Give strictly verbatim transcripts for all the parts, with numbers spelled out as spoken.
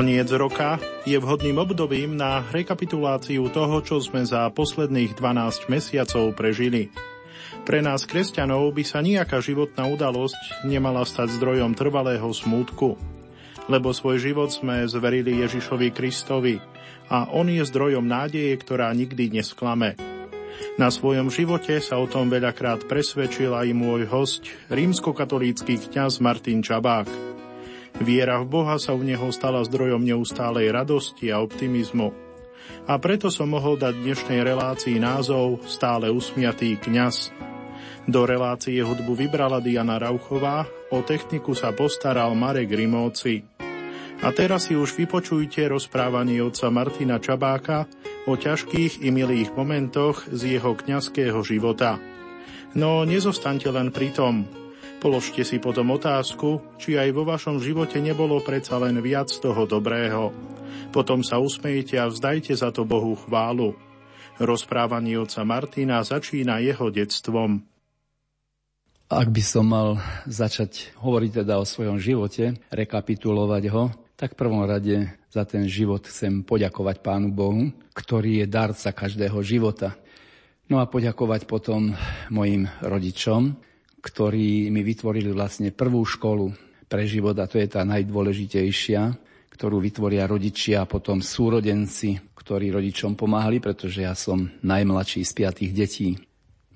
Koniec roka je vhodným obdobím na rekapituláciu toho, čo sme za posledných dvanásť mesiacov prežili. Pre nás, kresťanov, by sa nejaká životná udalosť nemala stať zdrojom trvalého smútku, lebo svoj život sme zverili Ježišovi Kristovi a on je zdrojom nádeje, ktorá nikdy nesklame. Na svojom živote sa o tom veľakrát presvedčil aj môj hosť, rímskokatolícky kňaz Martin Čabák. Viera v Boha sa u neho stala zdrojom neustálej radosti a optimizmu. A preto som mohol dať dnešnej relácii názov Stále usmiatý kňaz. Do relácie hudbu vybrala Diana Rauchová, o techniku sa postaral Marek Rimóci. A teraz si už vypočujte rozprávanie otca Martina Čabáka o ťažkých i milých momentoch z jeho kňazského života. No nezostaňte len pri tom. Položte si potom otázku, či aj vo vašom živote nebolo predsa len viac toho dobrého. Potom sa usmejte a vzdajte za to Bohu chválu. Rozprávanie otca Martina začína jeho detstvom. Ak by som mal začať hovoriť teda o svojom živote, rekapitulovať ho, tak v prvom rade za ten život chcem poďakovať Pánu Bohu, ktorý je darca každého života. No a poďakovať potom mojim rodičom, ktorí mi vytvorili vlastne prvú školu pre život, a to je tá najdôležitejšia, ktorú vytvoria rodičia a potom súrodenci, ktorí rodičom pomáhali, pretože ja som najmladší z piatých detí.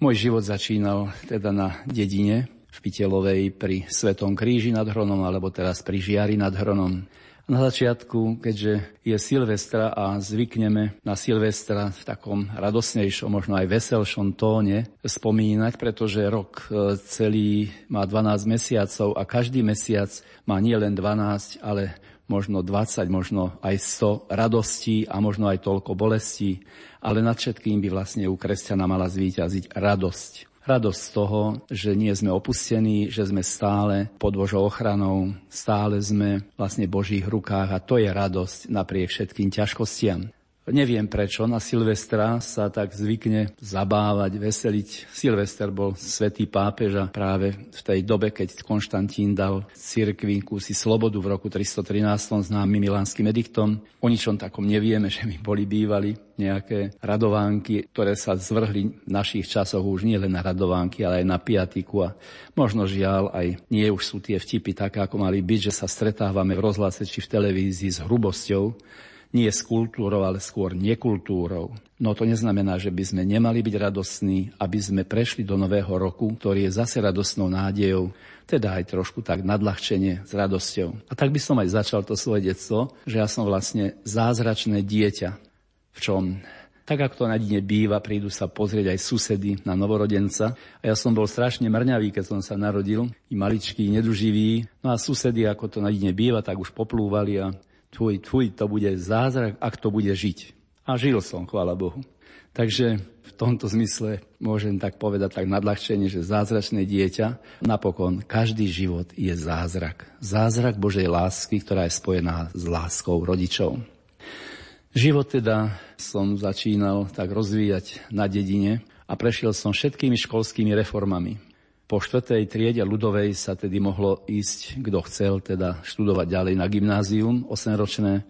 Môj život začínal teda na dedine v Piteľovej pri Svetom Kríži nad Hronom, alebo teraz pri Žiari nad Hronom. Na začiatku, keďže je Silvestra a zvykneme na Silvestra v takom radosnejšom, možno aj veselšom tóne spomínať, pretože rok celý má dvanásť mesiacov a každý mesiac má nie len dvanásť, ale možno dvadsať, možno aj sto radostí a možno aj toľko bolestí. Ale nad všetkým by vlastne u kresťana mala zvíťaziť radosť. Radosť z toho, že nie sme opustení, že sme stále pod Božou ochranou, stále sme vlastne v Božích rukách, a to je radosť napriek všetkým ťažkostiam. Neviem prečo, na Silvestra sa tak zvykne zabávať, veseliť. Silvester bol svätý pápež a práve v tej dobe, keď Konštantín dal cirkvi kúsi slobodu v roku tristotrinásť známy Milánskym ediktom, o ničom takom nevieme, že by boli bývali nejaké radovánky, ktoré sa zvrhli v našich časoch už nie len na radovánky, ale aj na piatiku, a možno žiaľ aj nie už sú tie vtipy také, ako mali byť, že sa stretávame v rozhlase či v televízii s hrubosťou. Nie s kultúrou, ale skôr nekultúrou. No to neznamená, že by sme nemali byť radostní, aby sme prešli do nového roku, ktorý je zase radostnou nádejou, teda aj trošku tak nadľahčenie s radosťou. A tak by som aj začal to svoje detstvo, že ja som vlastne zázračné dieťa. V čom? Tak ako to na dine býva, prídu sa pozrieť aj susedy na novorodenca. A ja som bol strašne mrňavý, keď som sa narodil, i maličký, neduživý. No a susedy, ako to na dine býva, tak už poplúvali a Tfuj, tfuj, to bude zázrak, ak to bude žiť. A žil som, chvála Bohu. Takže v tomto zmysle môžem tak povedať tak nadľahčenie, že zázračné dieťa. Napokon každý život je zázrak. Zázrak Božej lásky, ktorá je spojená s láskou rodičov. Život teda som začínal tak rozvíjať na dedine a prešiel som všetkými školskými reformami. Po štvrtej triede ľudovej sa tedy mohlo ísť, kto chcel, teda študovať ďalej na gymnázium osemročné.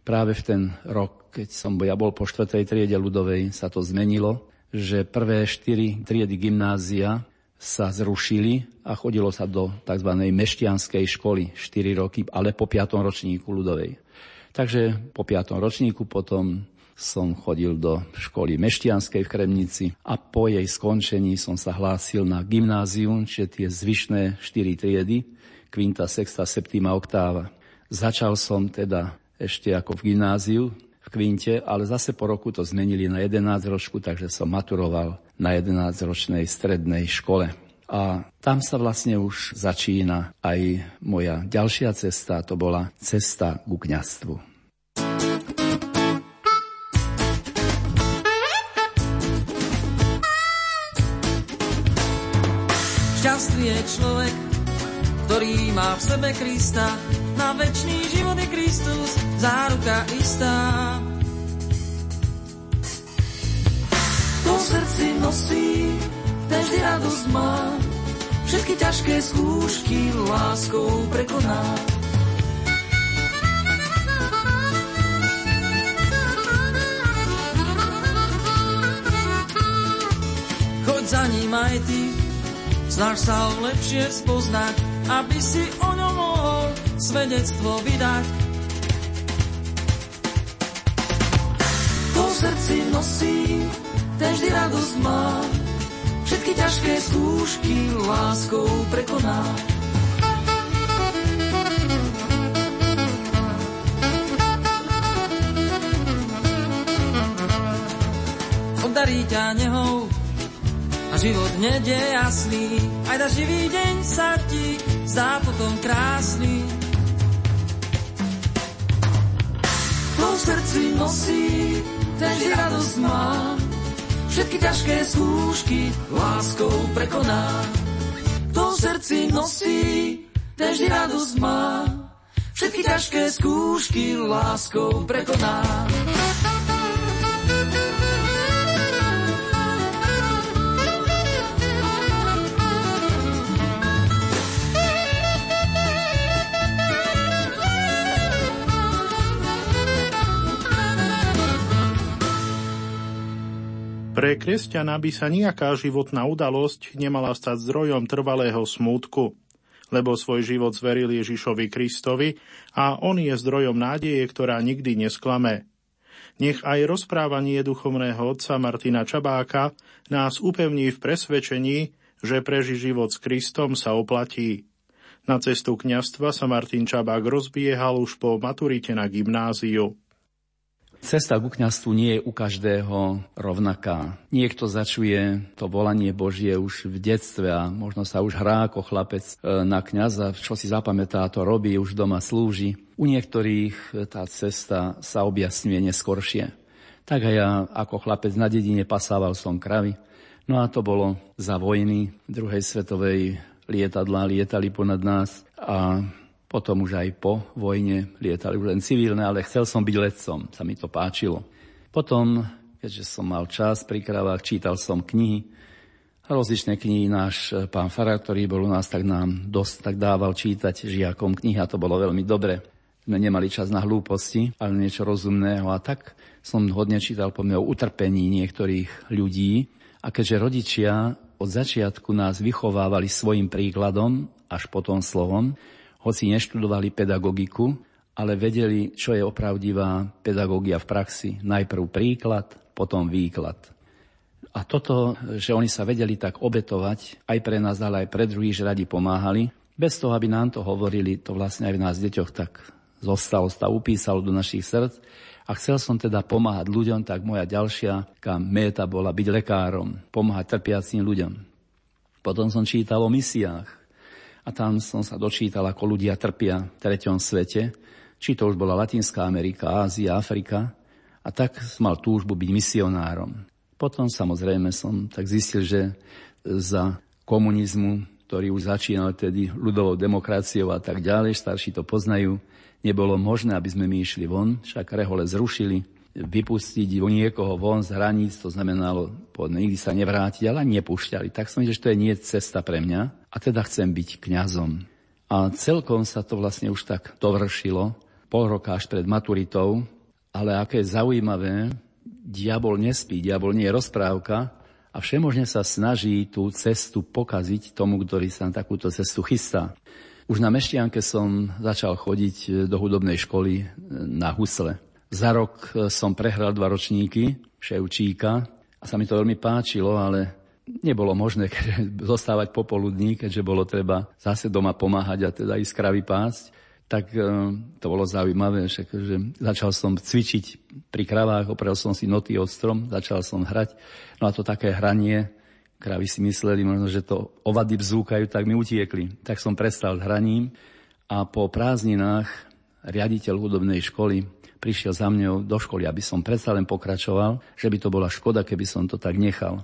Práve v ten rok, keď som ja bol po štvrtej triede ľudovej, sa to zmenilo, že prvé štyri triedy gymnázia sa zrušili a chodilo sa do tzv. Mešťanskej školy štyri roky, ale po piatom ročníku ľudovej. Takže po piatom ročníku potom som chodil do školy mešťanskej v Kremnici a po jej skončení som sa hlásil na gymnázium, čiže tie zvyšné štyri triedy, kvinta, sexta, septima, oktáva. Začal som teda ešte ako v gymnáziu, v kvinte, ale zase po roku to zmenili na jedenásťročku, takže som maturoval na jedenásťročnej strednej škole. A tam sa vlastne už začína aj moja ďalšia cesta, to bola cesta ku kňazstvu. Šťastný je človek, ktorý má v sebe Krista, na večný život je Kristus, záruka istá. To v srdci nosí, ten vždy radosť má, všetky ťažké skúšky láskou prekoná. za ním aj ty. Snaž sa ho lepšie spoznať, aby si o ňom mohol svedectvo vydať. Po srdci nosím, ten vždy radosť má. Všetky ťažké skúšky láskou prekoná. Obdarí ťa nehou a život hneď je jasný. Aj na živý deň sa ti zdá potom krásny. To v srdci nosí, ten vždy radosť má. Všetky ťažké skúšky láskou prekoná. Kto v srdci nosí, ten vždy radosť má. Všetky ťažké skúšky láskou prekoná. Pre kresťana by sa nejaká životná udalosť nemala stať zdrojom trvalého smútku, lebo svoj život zveril Ježišovi Kristovi a on je zdrojom nádeje, ktorá nikdy nesklame. Nech aj rozprávanie duchovného otca Martina Čabáka nás upevní v presvedčení, že prežiť život s Kristom sa oplatí. Na cestu kňazstva sa Martin Čabák rozbiehal už po maturite na gymnáziu. Cesta ku kňazstvu nie je u každého rovnaká. Niekto začuje to volanie Božie už v detstve a možno sa už hrá ako chlapec na kňaza, čo si zapamätá, to robí, už doma slúži. U niektorých tá cesta sa objasňuje neskoršie. Tak aj ja ako chlapec na dedine pasával som kravy. No a to bolo za vojny druhej svetovej, lietadlá lietali ponad nás a potom už aj po vojne lietali už len civilné, ale chcel som byť letcom, sa mi to páčilo. Potom, keďže som mal čas pri kravách, čítal som knihy, rozličné knihy. Náš pán farár, ktorý bol u nás, tak nám dosť tak dával čítať žiakom knihy a to bolo veľmi dobre. Sme nemali čas na hlúposti, ale niečo rozumného a tak som hodne čítal po mne o utrpení niektorých ľudí. A keďže rodičia od začiatku nás vychovávali svojim príkladom až potom slovom, hoci neštudovali pedagogiku, ale vedeli, čo je opravdivá pedagógia v praxi. Najprv príklad, potom výklad. A toto, že oni sa vedeli tak obetovať, aj pre nás, ale aj pre druhých, že radi pomáhali, bez toho, aby nám to hovorili, to vlastne aj v nás deťoch tak zostalo, sa upísalo do našich srdc. A chcel som teda pomáhať ľuďom, tak moja ďalšia méta bola byť lekárom, pomáhať trpiacim ľuďom. Potom som čítal o misiách. A tam som sa dočítal, ako ľudia trpia v treťom svete, či to už bola Latinská Amerika, Ázia, Afrika. A tak som mal túžbu byť misionárom. Potom samozrejme som tak zistil, že za komunizmu, ktorý už začínal tedy ľudovou demokraciou a tak ďalej, starší to poznajú, nebolo možné, aby sme my išli von, však rehole zrušili, vypustiť niekoho von z hraníc, to znamenalo nikdy sa nevrátiť, ale nepúšťali. Tak som videl, že to je nie cesta pre mňa a teda chcem byť kňazom. A celkom sa to vlastne už tak dovršilo, pol roka až pred maturitou, ale aké zaujímavé, diabol nespí, diabol nie je rozprávka a všemožne sa snaží tú cestu pokaziť tomu, ktorý sa na takúto cestu chystá. Už na Meštianke som začal chodiť do hudobnej školy na husle. Za rok som prehral dva ročníky Ševčíka a sa mi to veľmi páčilo, ale nebolo možné zostávať popoludní, keďže bolo treba zase doma pomáhať a teda ísť kravy pásť. Tak to bolo zaujímavé, že začal som cvičiť pri kravách, oprel som si noty od strom, začal som hrať. No a to také hranie, kravy si mysleli možno, že to ovady bzúkajú, tak mi utiekli. Tak som prestal hraním a po prázdninách riaditeľ hudobnej školy prišiel za mňou do školy, aby som predsa len pokračoval, že by to bola škoda, keby som to tak nechal.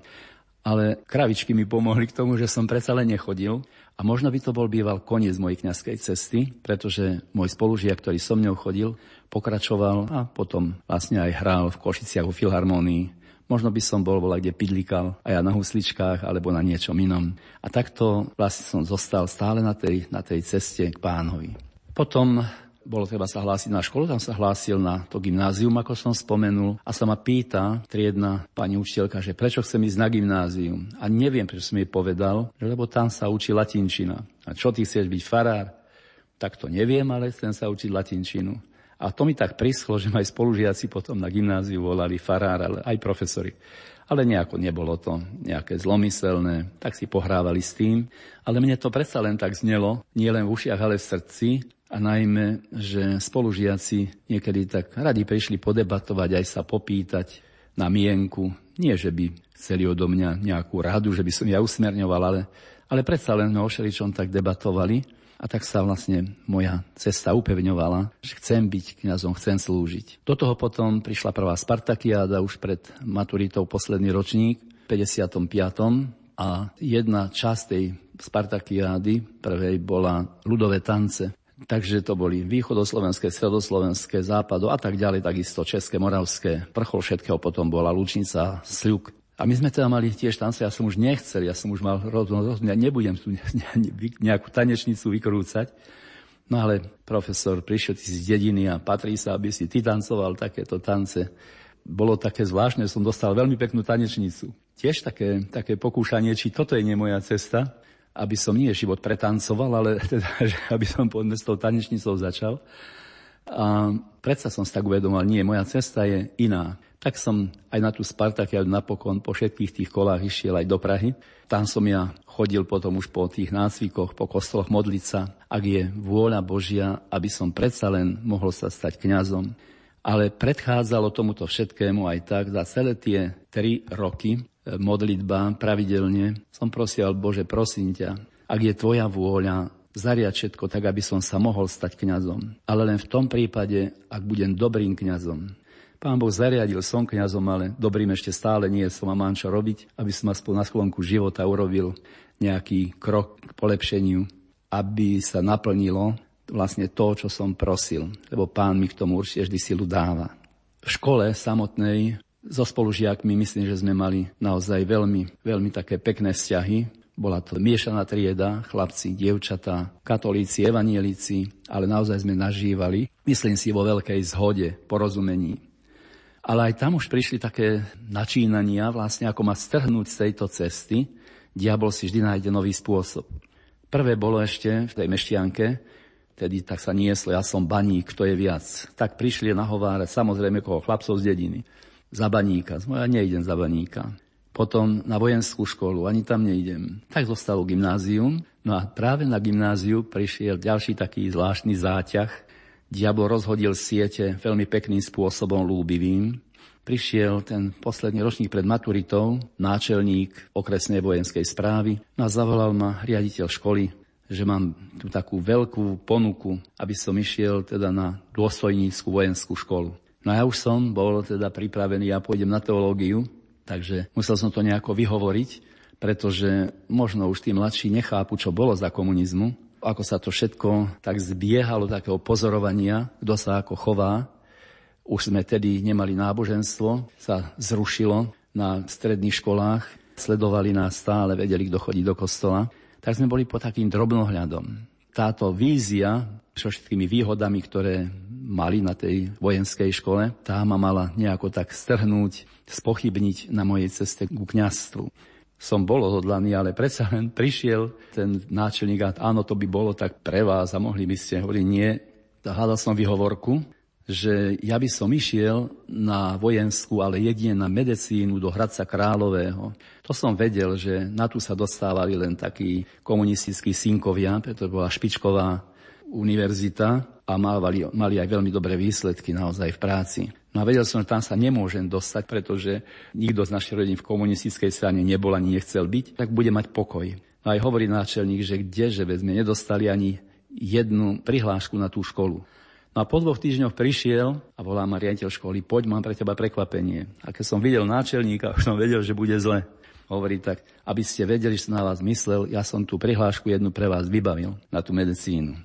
Ale kravičky mi pomohli k tomu, že som predsa len nechodil a možno by to bol býval koniec mojej kňazskej cesty, pretože môj spolužiak, ktorý so mňou chodil, pokračoval a potom vlastne aj hral v Košiciach vo Filharmónii. Možno by som bol bola kde pidlikal a ja na husličkách alebo na niečom inom. A takto vlastne som zostal stále na tej, na tej ceste k pánovi. Potom Bolo treba sa hlásiť na školu, tam sa hlásil na to gymnázium, ako som spomenul. A sa ma pýta triedna pani učiteľka, že prečo chcem ísť na gymnázium. A neviem, prečo som jej povedal, že lebo tam sa učí latinčina. A čo ty chceš byť farár? Tak to neviem, ale chcem sa učiť latinčinu. A to mi tak prischlo, že ma aj spolužiaci potom na gymnáziu volali farár, ale aj profesori. Ale nejako nebolo to nejaké zlomyselné, tak si pohrávali s tým. Ale mne to predsa len tak znelo, nie len v ušiach, ale v srdci. A najmä, že spolužiaci niekedy tak radi prišli podebatovať, aj sa popýtať na mienku. Nie, že by chceli odo mňa nejakú radu, že by som ja usmerňoval, ale, ale predsa len o všeličom tak debatovali. A tak sa vlastne moja cesta upevňovala, že chcem byť kňazom, chcem slúžiť. Do toho potom prišla prvá Spartakiáda, už pred maturitou posledný ročník, v päťdesiatom piatom A jedna časť tej Spartakiády prvej bola ľudové tance. Takže to boli východoslovenské, stredoslovenské, západo a tak ďalej, takisto české, moravské. Vrchol všetkého potom bola Lúčnica, Sľuk. A my sme teda mali tiež tance, ja som už nechcel, ja som už mal rozhodnúť, ja nebudem tu nejakú tanečnicu vykrúcať. No ale profesor prišiel, ty si z dediny a patrí sa, aby si ty tancoval takéto tance. Bolo také zvláštne, som dostal veľmi peknú tanečnicu. Tiež také, také pokúšanie, či toto je nie moja cesta, aby som nie život pretancoval, ale teda, že aby som podnes tou tanečnicou začal. A predsa som si tak uvedomal, nie, moja cesta je iná. Tak som aj na tú Spartakiádu napokon po všetkých tých kolách išiel aj do Prahy. Tam som ja chodil potom už po tých nácvikoch, po kostoloch modliť sa, ak je vôľa Božia, aby som predsa len mohol sa stať kňazom. Ale predchádzalo tomuto všetkému aj tak za celé tie tri roky modlitba pravidelne. Som prosil, Bože, prosím ťa, ak je tvoja vôľa, zariad všetko tak, aby som sa mohol stať kňazom. Ale len v tom prípade, ak budem dobrým kňazom. Pán Boh, zariadil som kňazom, ale dobrým ešte stále nie som a mám čo robiť, aby som aspoň na sklonku života urobil nejaký krok k polepšeniu, aby sa naplnilo vlastne to, čo som prosil, lebo Pán mi k tomu určite vždy silu dáva. V škole samotnej so spolužiakmi myslím, že sme mali naozaj veľmi, veľmi také pekné vzťahy. Bola to miešaná trieda, chlapci, dievčatá, katolíci, evanielíci, ale naozaj sme nažívali, myslím si, vo veľkej zhode, porozumení. Ale aj tam už prišli také načínania, vlastne ako ma strhnúť z tejto cesty. Diabol si vždy nájde nový spôsob. Prvé bolo ešte v tej meštianke, tedy tak sa nieslo, ja som baník, kto je viac. Tak prišli nahovárať, samozrejme, koho chlapcov z dediny. Za baníka, ja nejdem za baníka. Potom na vojenskú školu, ani tam nejdem. Tak zostalo gymnázium. No a práve na gymnáziu prišiel ďalší taký zvláštny záťah. Diabol rozhodil siete veľmi pekným spôsobom, lúbivým. Prišiel ten posledný ročník pred maturitou, náčelník okresnej vojenskej správy, a zavolal ma riaditeľ školy, že mám tu takú veľkú ponuku, aby som išiel teda na dôstojnícku vojenskú školu. No ja už som bol teda pripravený, ja pôjdem na teológiu, takže musel som to nejako vyhovoriť, pretože možno už tí mladší nechápu, čo bolo za komunizmu, ako sa to všetko tak zbiehalo, takého pozorovania, kto sa ako chová. Už sme tedy nemali náboženstvo, sa zrušilo na stredných školách, sledovali nás stále, vedeli, kto chodí do kostola. Tak sme boli pod takým drobnohľadom. Táto vízia, so všetkými výhodami, ktoré mali na tej vojenskej škole, tá ma mala nejako tak strhnúť, spochybniť na mojej ceste ku kňazstvu. Som bol odhodlaný, ale predsa len prišiel ten náčelník a áno, to by bolo tak pre vás a mohli by ste hovoriť nie. Hľadal som vyhovorku, že ja by som išiel na vojenskú, ale jedine na medicínu do Hradca Králového. To som vedel, že na tú sa dostávali len takí komunistickí synkovia, pretože bola špičková univerzita a mali, mali aj veľmi dobré výsledky naozaj v práci. No a vedel som, že tam sa nemôžem dostať, pretože nikto z našich rodín v komunistickej strane nebol ani nechcel byť, tak bude mať pokoj. No aj hovorí náčelník, že kdeže sme nedostali ani jednu prihlášku na tú školu. No a po dvoch týždňoch prišiel a volá ma riaditeľ školy, poď, mám pre teba prekvapenie. A keď som videl náčelníka, už som vedel, že bude zle. Hovorí tak, aby ste vedeli, že som na vás myslel, ja som tú prihlášku jednu pre vás vybavil na tú medicínu.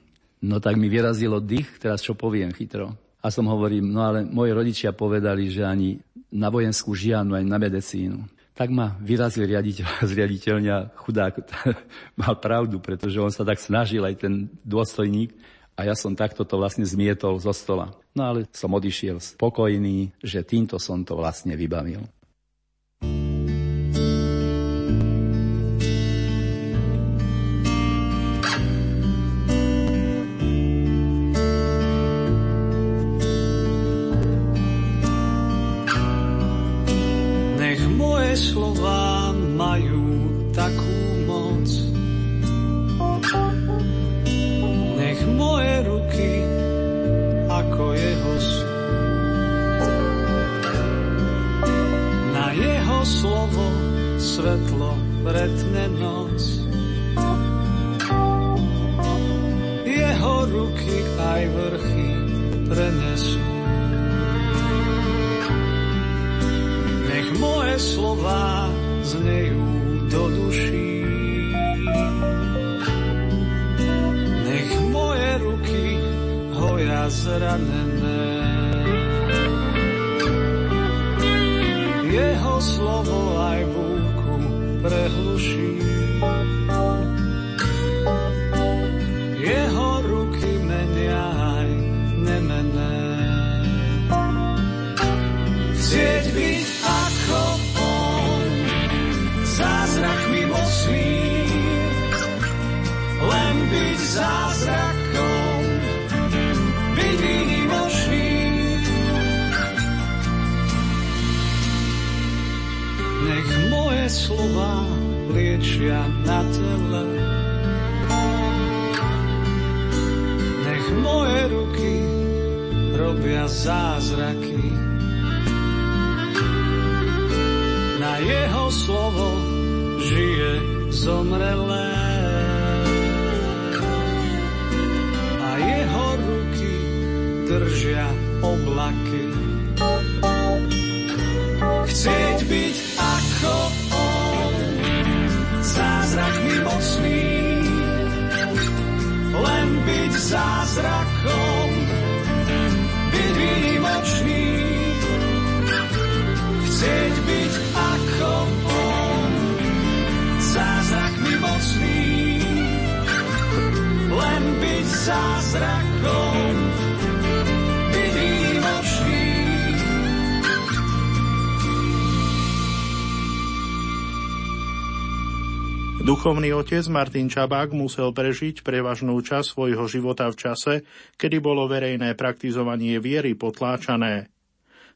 No tak mi vyrazilo dých, teraz čo poviem chytro. A som hovorím, no ale moji rodičia povedali, že ani na vojenskú žiadnu, ani na medicínu. Tak ma vyrazil riaditeľ z riaditeľňa, chudák mal pravdu, pretože on sa tak snažil, aj ten dôstojník. A ja som takto to vlastne zmietol zo stola. No ale som odišiel spokojný, že týmto som to vlastne vybavil. Nech moje slová majú takú moc, nech moje ruky ako jeho sú. Na jeho slovo svetlo pretne noc, jeho ruky aj vrchy prenesú. Nech moje slová znejú do duší, nech moje ruky hoja zranené, jeho slovo aj búku prehluší, jeho ruky menia aj nemené. Chcieť byť ako on, zázrak mimo svír, len byť zázrakom, byť výnimočný. Nech moje slova liečia na tele, nech moje ruky robia zázraky. Na jeho slovo žije zomrelé a jeho ruky držia oblaky. Chcieť byť ako on, zázrak mocný, len byť zázrakom, byť výnimočný. Chcieť byť ako on, zázrak mocný, len byť zázrakom, byť výnimočný. Duchovný otec Martin Čabák musel prežiť prevažnú časť svojho života v čase, kedy bolo verejné praktizovanie viery potláčané.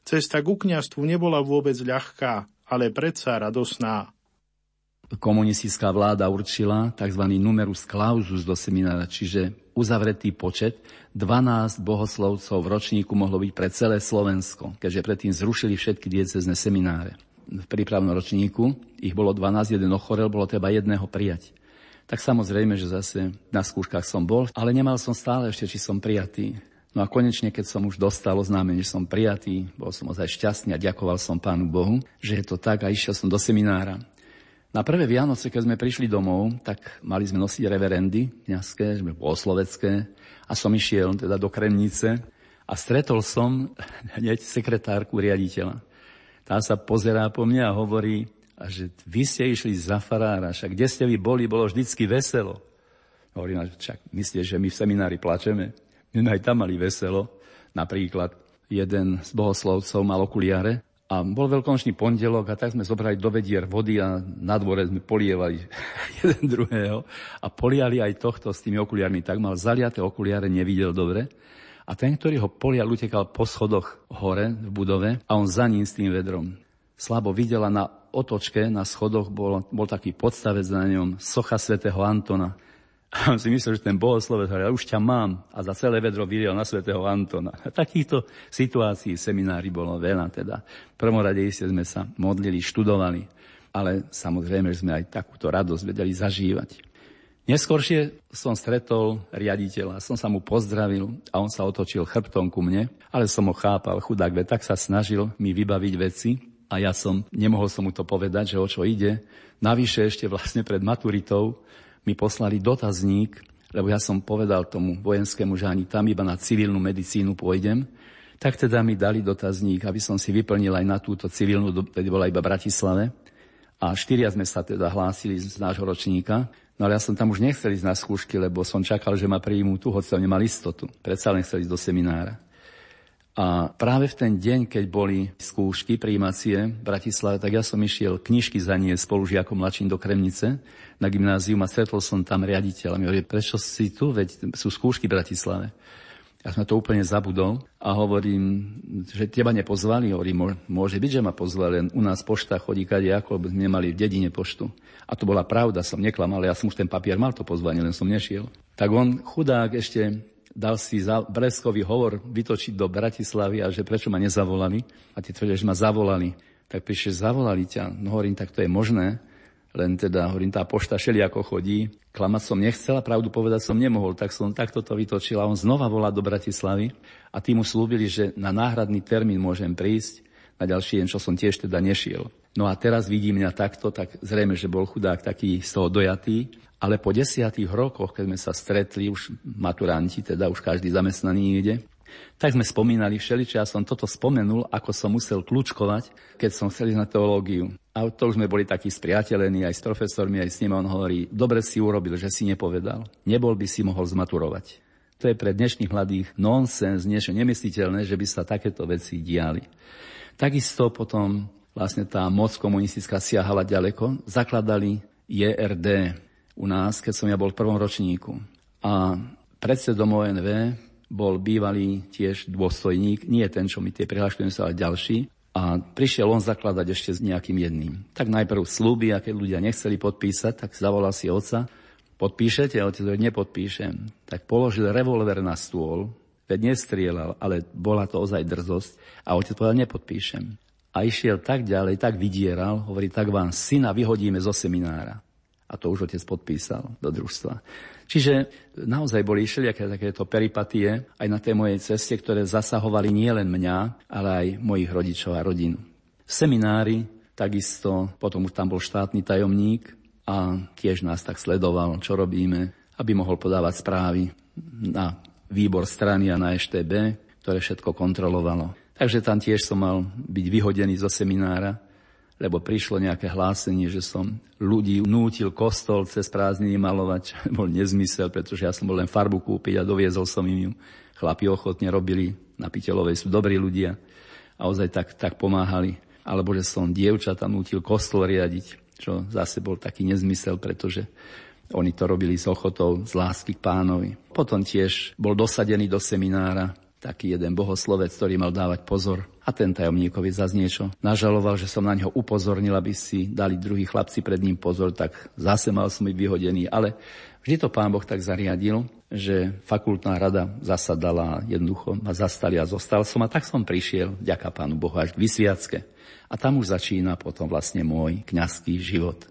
Cesta ku kňazstvu nebola vôbec ľahká, ale predsa radosná. Komunistická vláda určila tzv. Numerus clausus do seminára, čiže uzavretý počet. dvanásť bohoslovcov v ročníku mohlo byť pre celé Slovensko, keďže predtým zrušili všetky diecézne semináre. V prípravnom ročníku ich bolo dvanásť, jeden ochorel, bolo treba jedného prijať. Tak samozrejme, že zase na skúškach som bol, ale nemal som stále ešte, či som prijatý. No a konečne, keď som už dostal oznámenie, že som prijatý, bol som ozaj šťastný a ďakoval som Pánu Bohu, že je to tak, a išiel som do seminára. Na prvé Vianoce, keď sme prišli domov, tak mali sme nosiť reverendy kňazské, oslovecké, a som išiel teda do Kremnice a stretol som hneď sekretárku riaditeľa. Tá sa pozerá po mne a hovorí, a že vy ste išli za farára, však kde ste vy boli, bolo vždycky veselo. Hovorím, že však myslíš, že my v seminári plačeme? My aj tam mali veselo. Napríklad jeden z bohoslovcov mal okuliare a bol veľkonočný pondelok a tak sme zobrali do vedier vody a na dvore sme polievali jeden druhého a poliali aj tohto s tými okuliarmi. Tak mal zaliaté okuliare, nevidel dobre. A ten, ktorý ho polial, utekal po schodoch hore v budove a on za ním s tým vedrom. Slabo videla na otočke, na schodoch bol, bol taký podstavec na ňom, socha svätého Antona. A on si myslel, že ten bohoslovec hovoril, už ťa mám. A za celé vedro vyliel na svätého Antona. A takýchto situácií seminári bolo veľa teda. V prvom rade iste sme sa modlili, študovali, ale samozrejme, že sme aj takúto radosť vedeli zažívať. Neskôršie som stretol riaditeľa, som sa mu pozdravil a on sa otočil chrbtom ku mne, ale som ho chápal, chudák, ve, tak sa snažil mi vybaviť veci a ja som, nemohol som mu to povedať, že o čo ide. Navyše ešte vlastne pred maturitou mi poslali dotazník, lebo ja som povedal tomu vojenskému, že ani tam iba na civilnú medicínu pôjdem, tak teda mi dali dotazník, aby som si vyplnil aj na túto civilnú, tedy bola iba v Bratislave. A štyria sme sa teda hlásili z nášho ročníka. No ale ja som tam už nechcel ísť na skúšky, lebo som čakal, že ma príjmú tu, hoci tam nemal istotu. Predsa len chcel ísť do seminára. A práve v ten deň, keď boli skúšky prijímacie v Bratislave, tak ja som išiel knižky zaniesť spolužiakom mladším do Kremnice na gymnázium a stretol som tam riaditeľa. Mi hovorí, prečo si tu, veď sú skúšky v Bratislave. Ja som to úplne zabudol a hovorím, že teba nepozvali. Hovorím, môže byť, že ma pozvali, len u nás pošta chodí kadejako, lebo sme nemali v dedine poštu. A to bola pravda, som neklamal, ja som už ten papier mal to pozvanie, len som nešiel. Tak on, chudák, ešte dal si za bleskový hovor vytočiť do Bratislavy a že prečo ma nezavolali. A ti tvrdia, že ma zavolali. Tak prišiel, zavolali ťa. No hovorím, tak to je možné. Len teda, hovorím, tá pošta šeliako chodí. Klamať som nechcel a pravdu povedať som nemohol. Tak som takto to vytočil a on znova volá do Bratislavy. A tí mu slúbili, že na náhradný termín môžem prísť. Na ďalší deň, čo som tiež teda nešiel. No a teraz vidí mňa takto, tak zrejme, že bol chudák taký z toho dojatý. Ale po desiatých rokoch, keď sme sa stretli, už maturanti, teda už každý zamestnaný ide, tak sme spomínali všeličo. Ja som toto spomenul, ako som musel kľúčkovať, keď som chcel ísť na teológiu. A to už sme boli takí spriatelení aj s profesormi, aj s nimi. On hovorí, dobre si urobil, že si nepovedal. Nebol by si mohol zmaturovať. To je pre dnešných mladých nonsens, niečo nemysliteľné, že by sa takéto veci diali. Takisto potom vlastne tá moc komunistická siahala ďaleko. Zakladali J R D u nás, keď som ja bol v prvom ročníku. A predsedom O N V bol bývalý tiež dôstojník, nie ten, čo mi tie prihlášky nesol, ale ďalší. A prišiel on zakladať ešte s nejakým jedným. Tak najprv sľuby, a keď ľudia nechceli podpísať, tak zavolal si otca. Podpíšete? A otec, nepodpíšem. Tak položil revolver na stôl, veď nestrieľal, ale bola to ozaj drzosť. A otec povedal, nepodpíšem. A išiel tak ďalej, tak vydieral, hovorí, tak vám syna vyhodíme zo seminára. A to už otec podpísal do družstva. Čiže naozaj boli všelijaké takéto peripatie aj na tej mojej ceste, ktoré zasahovali nielen mňa, ale aj mojich rodičov a rodinu. V seminári takisto, potom už tam bol štátny tajomník a tiež nás tak sledoval, čo robíme, aby mohol podávať správy na výbor strany a na Š T B, ktoré všetko kontrolovalo. Takže tam tiež som mal byť vyhodený zo seminára, lebo prišlo nejaké hlásenie, že som ľudí nútil kostol cez prázdniny malovať, čo bol nezmysel, pretože ja som bol len farbu kúpiť a doviezol som im ju. Chlapi ochotne robili, na Piteľovej sú dobrí ľudia a ozaj tak, tak pomáhali. Alebo že som dievčatá nútil kostol riadiť, čo zase bol taký nezmysel, pretože oni to robili s ochotou, z lásky k pánovi. Potom tiež bol dosadený do seminára taký jeden bohoslovec, ktorý mal dávať pozor. A ten tajomníkovi zas niečo nažaloval, že som na neho upozornil, aby si dali druhí chlapci pred ním pozor, tak zase mal som byť vyhodený. Ale vždy to pán Boh tak zariadil, že fakultná rada zasadala, jednoducho ma zastali a zostal som. A tak som prišiel, ďaká pánu Bohu, až k Vysviacke. A tam už začína potom vlastne môj kňazský život.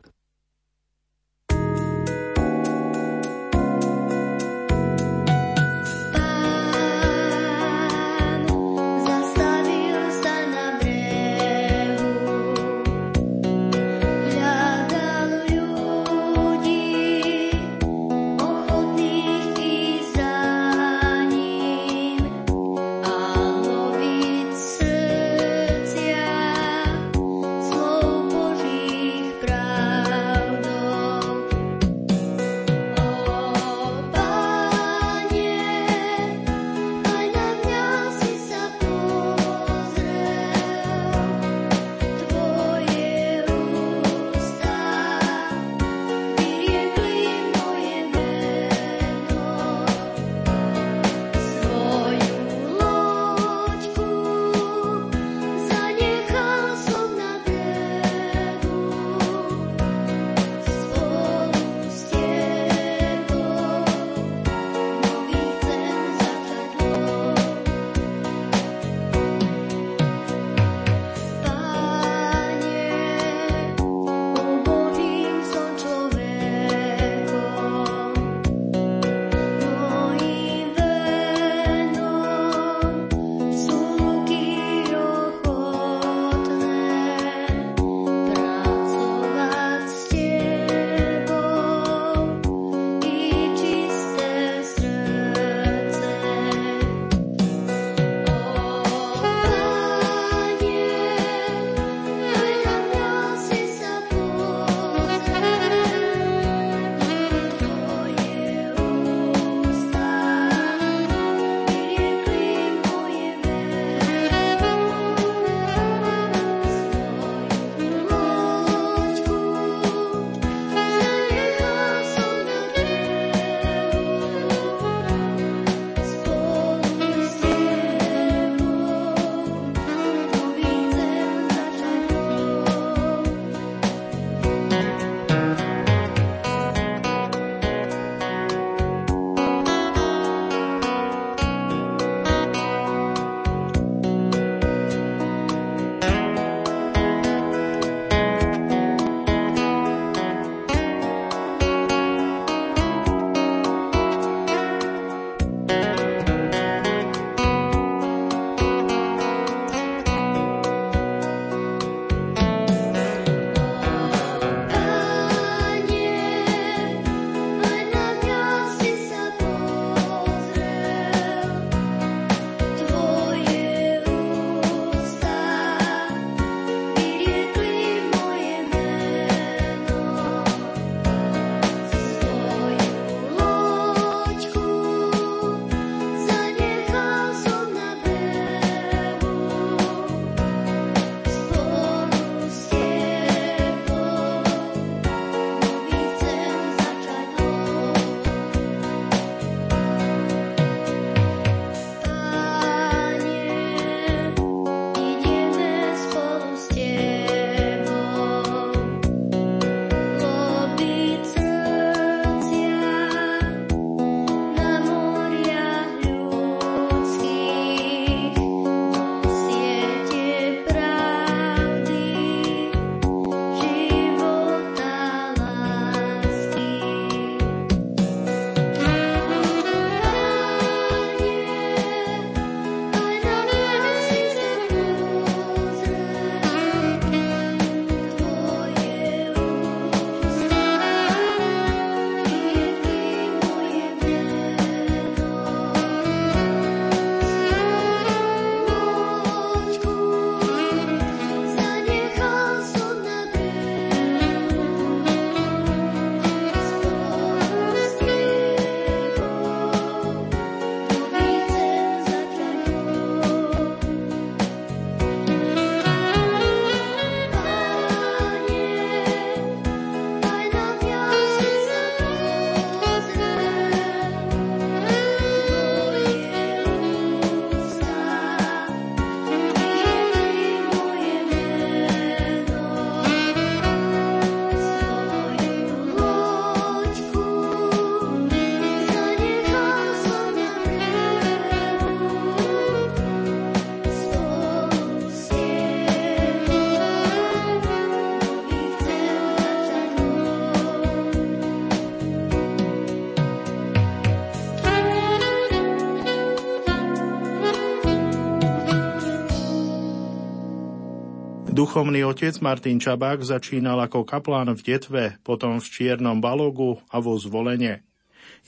Duchovný otec Martin Čabák začínal ako kaplán v Detve, potom v Čiernom Balogu a vo Zvolene.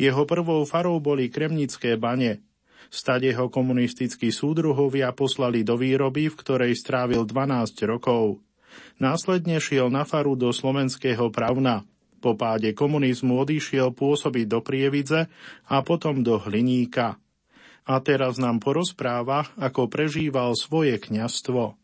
Jeho prvou farou boli Kremnické Bane. Stade ho komunistickí súdruhovia poslali do výroby, v ktorej strávil dvanásť rokov. Následne šiel na faru do Slovenského Pravna. Po páde komunizmu odišiel pôsobiť do Prievidze a potom do Hliníka. A teraz nám porozpráva, ako prežíval svoje kňazstvo.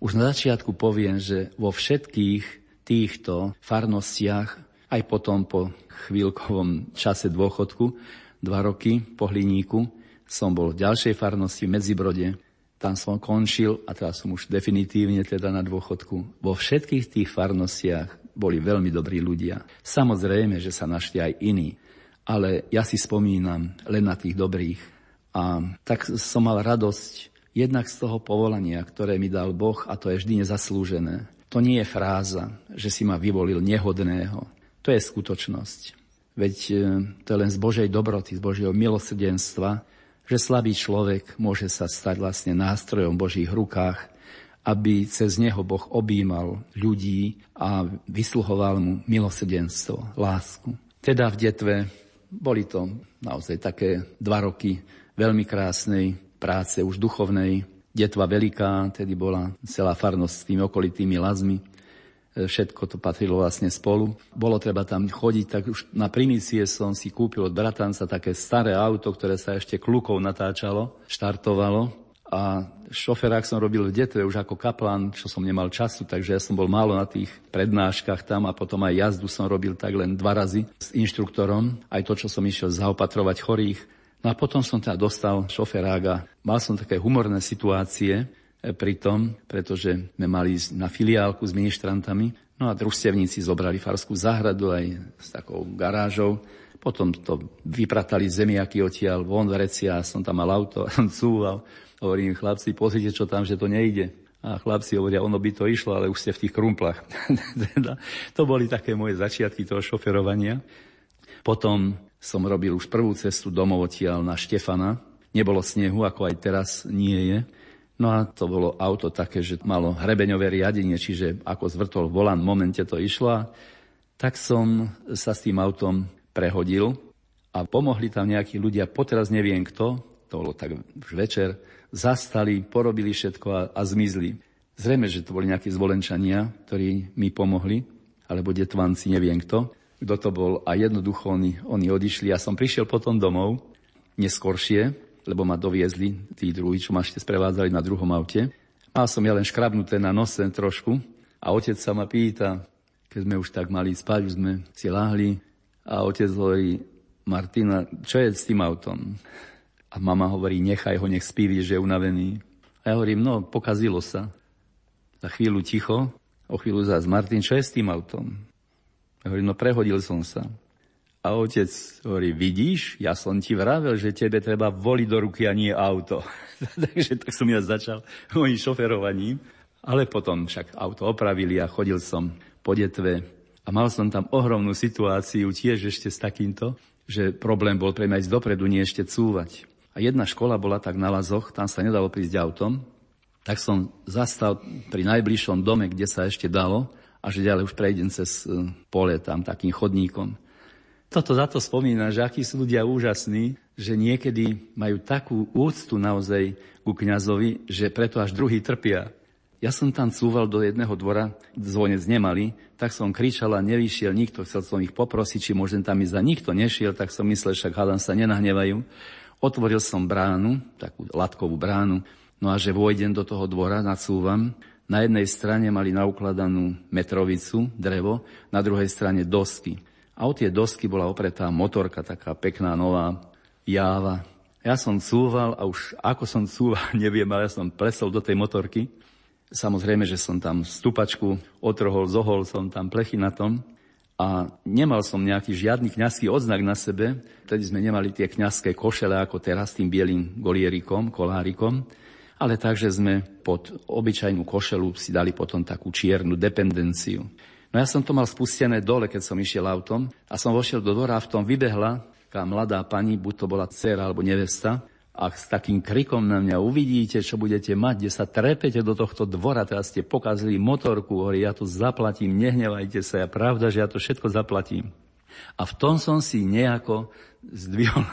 Už na začiatku poviem, že vo všetkých týchto farnostiach, aj potom po chvíľkovom čase dôchodku, dva roky po Hliníku, som bol v ďalšej farnosti v Medzi Brode. Tam som končil a teraz som už definitívne teda na dôchodku. Vo všetkých tých farnostiach boli veľmi dobrí ľudia. Samozrejme, že sa našli aj iní, ale ja si spomínam len na tých dobrých. A tak som mal radosť jednak z toho povolania, ktoré mi dal Boh, a to je vždy nezaslúžené. To nie je fráza, že si ma vyvolil nehodného. To je skutočnosť. Veď to je len z Božej dobroty, z Božieho milosrdenstva, že slabý človek môže sa stať vlastne nástrojom v Božích rukách, aby cez neho Boh objímal ľudí a vysluhoval mu milosrdenstvo, lásku. Teda v Detve boli to naozaj také dva roky veľmi krásnej práce, už duchovnej. Detva veľká, tedy bola celá farnosť s tými okolitými lazmi. Všetko to patrilo vlastne spolu. Bolo treba tam chodiť, tak už na primície som si kúpil od bratanca také staré auto, ktoré sa ešte kľukou natáčalo, štartovalo. A šoferák som robil v Detve už ako kaplán, čo som nemal času, takže ja som bol málo na tých prednáškach tam a potom aj jazdu som robil tak len dva razy s inštruktorom, aj to, čo som išiel zaopatrovať chorých. No a potom som teda dostal šoferága. Mal som také humorné situácie pri tom, pretože sme mali ísť na filiálku s ministrantami, no a družstevníci zobrali farskú záhradu aj s takou garážou. Potom to vypratali zemiaky odtiaľ von vrecia, som tam mal auto, som cúval. Hovorím, chlapci, pozrite, čo tam, že to nejde. A chlapci hovoria, ono by to išlo, ale už ste v tých krumplách. To boli také moje začiatky toho šoferovania. Potom som robil už prvú cestu domov odtiaľ na Štefana. Nebolo snehu, ako aj teraz nie je. No a to bolo auto také, že malo hrebeňové riadenie, čiže ako zvrtol volan, v momente to išlo. A tak som sa s tým autom prehodil a pomohli tam nejakí ľudia, poteraz neviem kto, to bolo tak už večer, zastali, porobili všetko a, a zmizli. Zrejme, že to boli nejakí zvolenčania, ktorí mi pomohli, alebo detvanci, neviem kto, kto to bol, a jednoducho oni, oni odišli. Ja som prišiel potom domov, neskoršie, lebo ma doviezli tí druhí, čo ma ešte sprevádzali na druhom aute. A som ja len škrabnuté na nose trošku a otec sa ma pýta, keď sme už tak mali spať, už sme si láhli, a otec hovorí, Martina, čo je s tým autom? A mama hovorí, nechaj ho, nech spí, že je unavený. A ja hovorím, no, pokazilo sa. Za chvíľu ticho, o chvíľu zás, Martin, čo je s tým autom? Ja hovorím, no, prehodil som sa. A otec hovorí, vidíš, ja som ti vravel, že tebe treba voliť do ruky a nie auto. Takže tak som ja začal mojim šoferovaním. Ale potom však auto opravili a chodil som po Detve. A mal som tam ohromnú situáciu tiež ešte s takýmto, že problém bol pre mňa ísť dopredu, nie ešte cúvať. A jedna škola bola tak na lazoch, tam sa nedalo prísť autom, tak som zastal pri najbližšom dome, kde sa ešte dalo, a že ďalej už prejdem cez pole tam takým chodníkom. Toto za to spomínam, že akí sú ľudia úžasní, že niekedy majú takú úctu naozaj ku kňazovi, že preto až druhý trpia. Ja som tam cúval do jedného dvora, zvonec nemali, tak som kričala, nevyšiel nikto, chcel som ich poprosiť, či môžem tam ísť, a nikto nešiel, tak som myslel, však hádam sa nenahnevajú. Otvoril som bránu, takú latkovú bránu, no a že vojdem do toho dvora, nacúvam. Na jednej strane mali naukladanú metrovicu, drevo, na druhej strane dosky. A od tie dosky bola opretá motorka, taká pekná, nová jáva. Ja som cúval a už ako som cúval, neviem, ale ja som plesol do tej motorky. Samozrejme, že som tam stupačku otrhol, zohol som tam plechy na tom. A nemal som nejaký žiadny kňazský odznak na sebe. Vtedy sme nemali tie kňazské košele ako teraz, tým bielým golierikom, kolárikom. Ale takže sme pod obyčajnú košelu si dali potom takú čiernu dependenciu. No ja som to mal spustené dole, keď som išiel autom. A som vošiel do dvora a v tom vybehla taká mladá pani, buď to bola dcera alebo nevesta. Ak s takým krikom na mňa uvidíte, čo budete mať, kde sa trepete do tohto dvora, teraz ste pokazili motorku, hovorí, ja to zaplatím, nehnevajte sa, ja pravda, že ja to všetko zaplatím. A v tom som si nejako zdvihol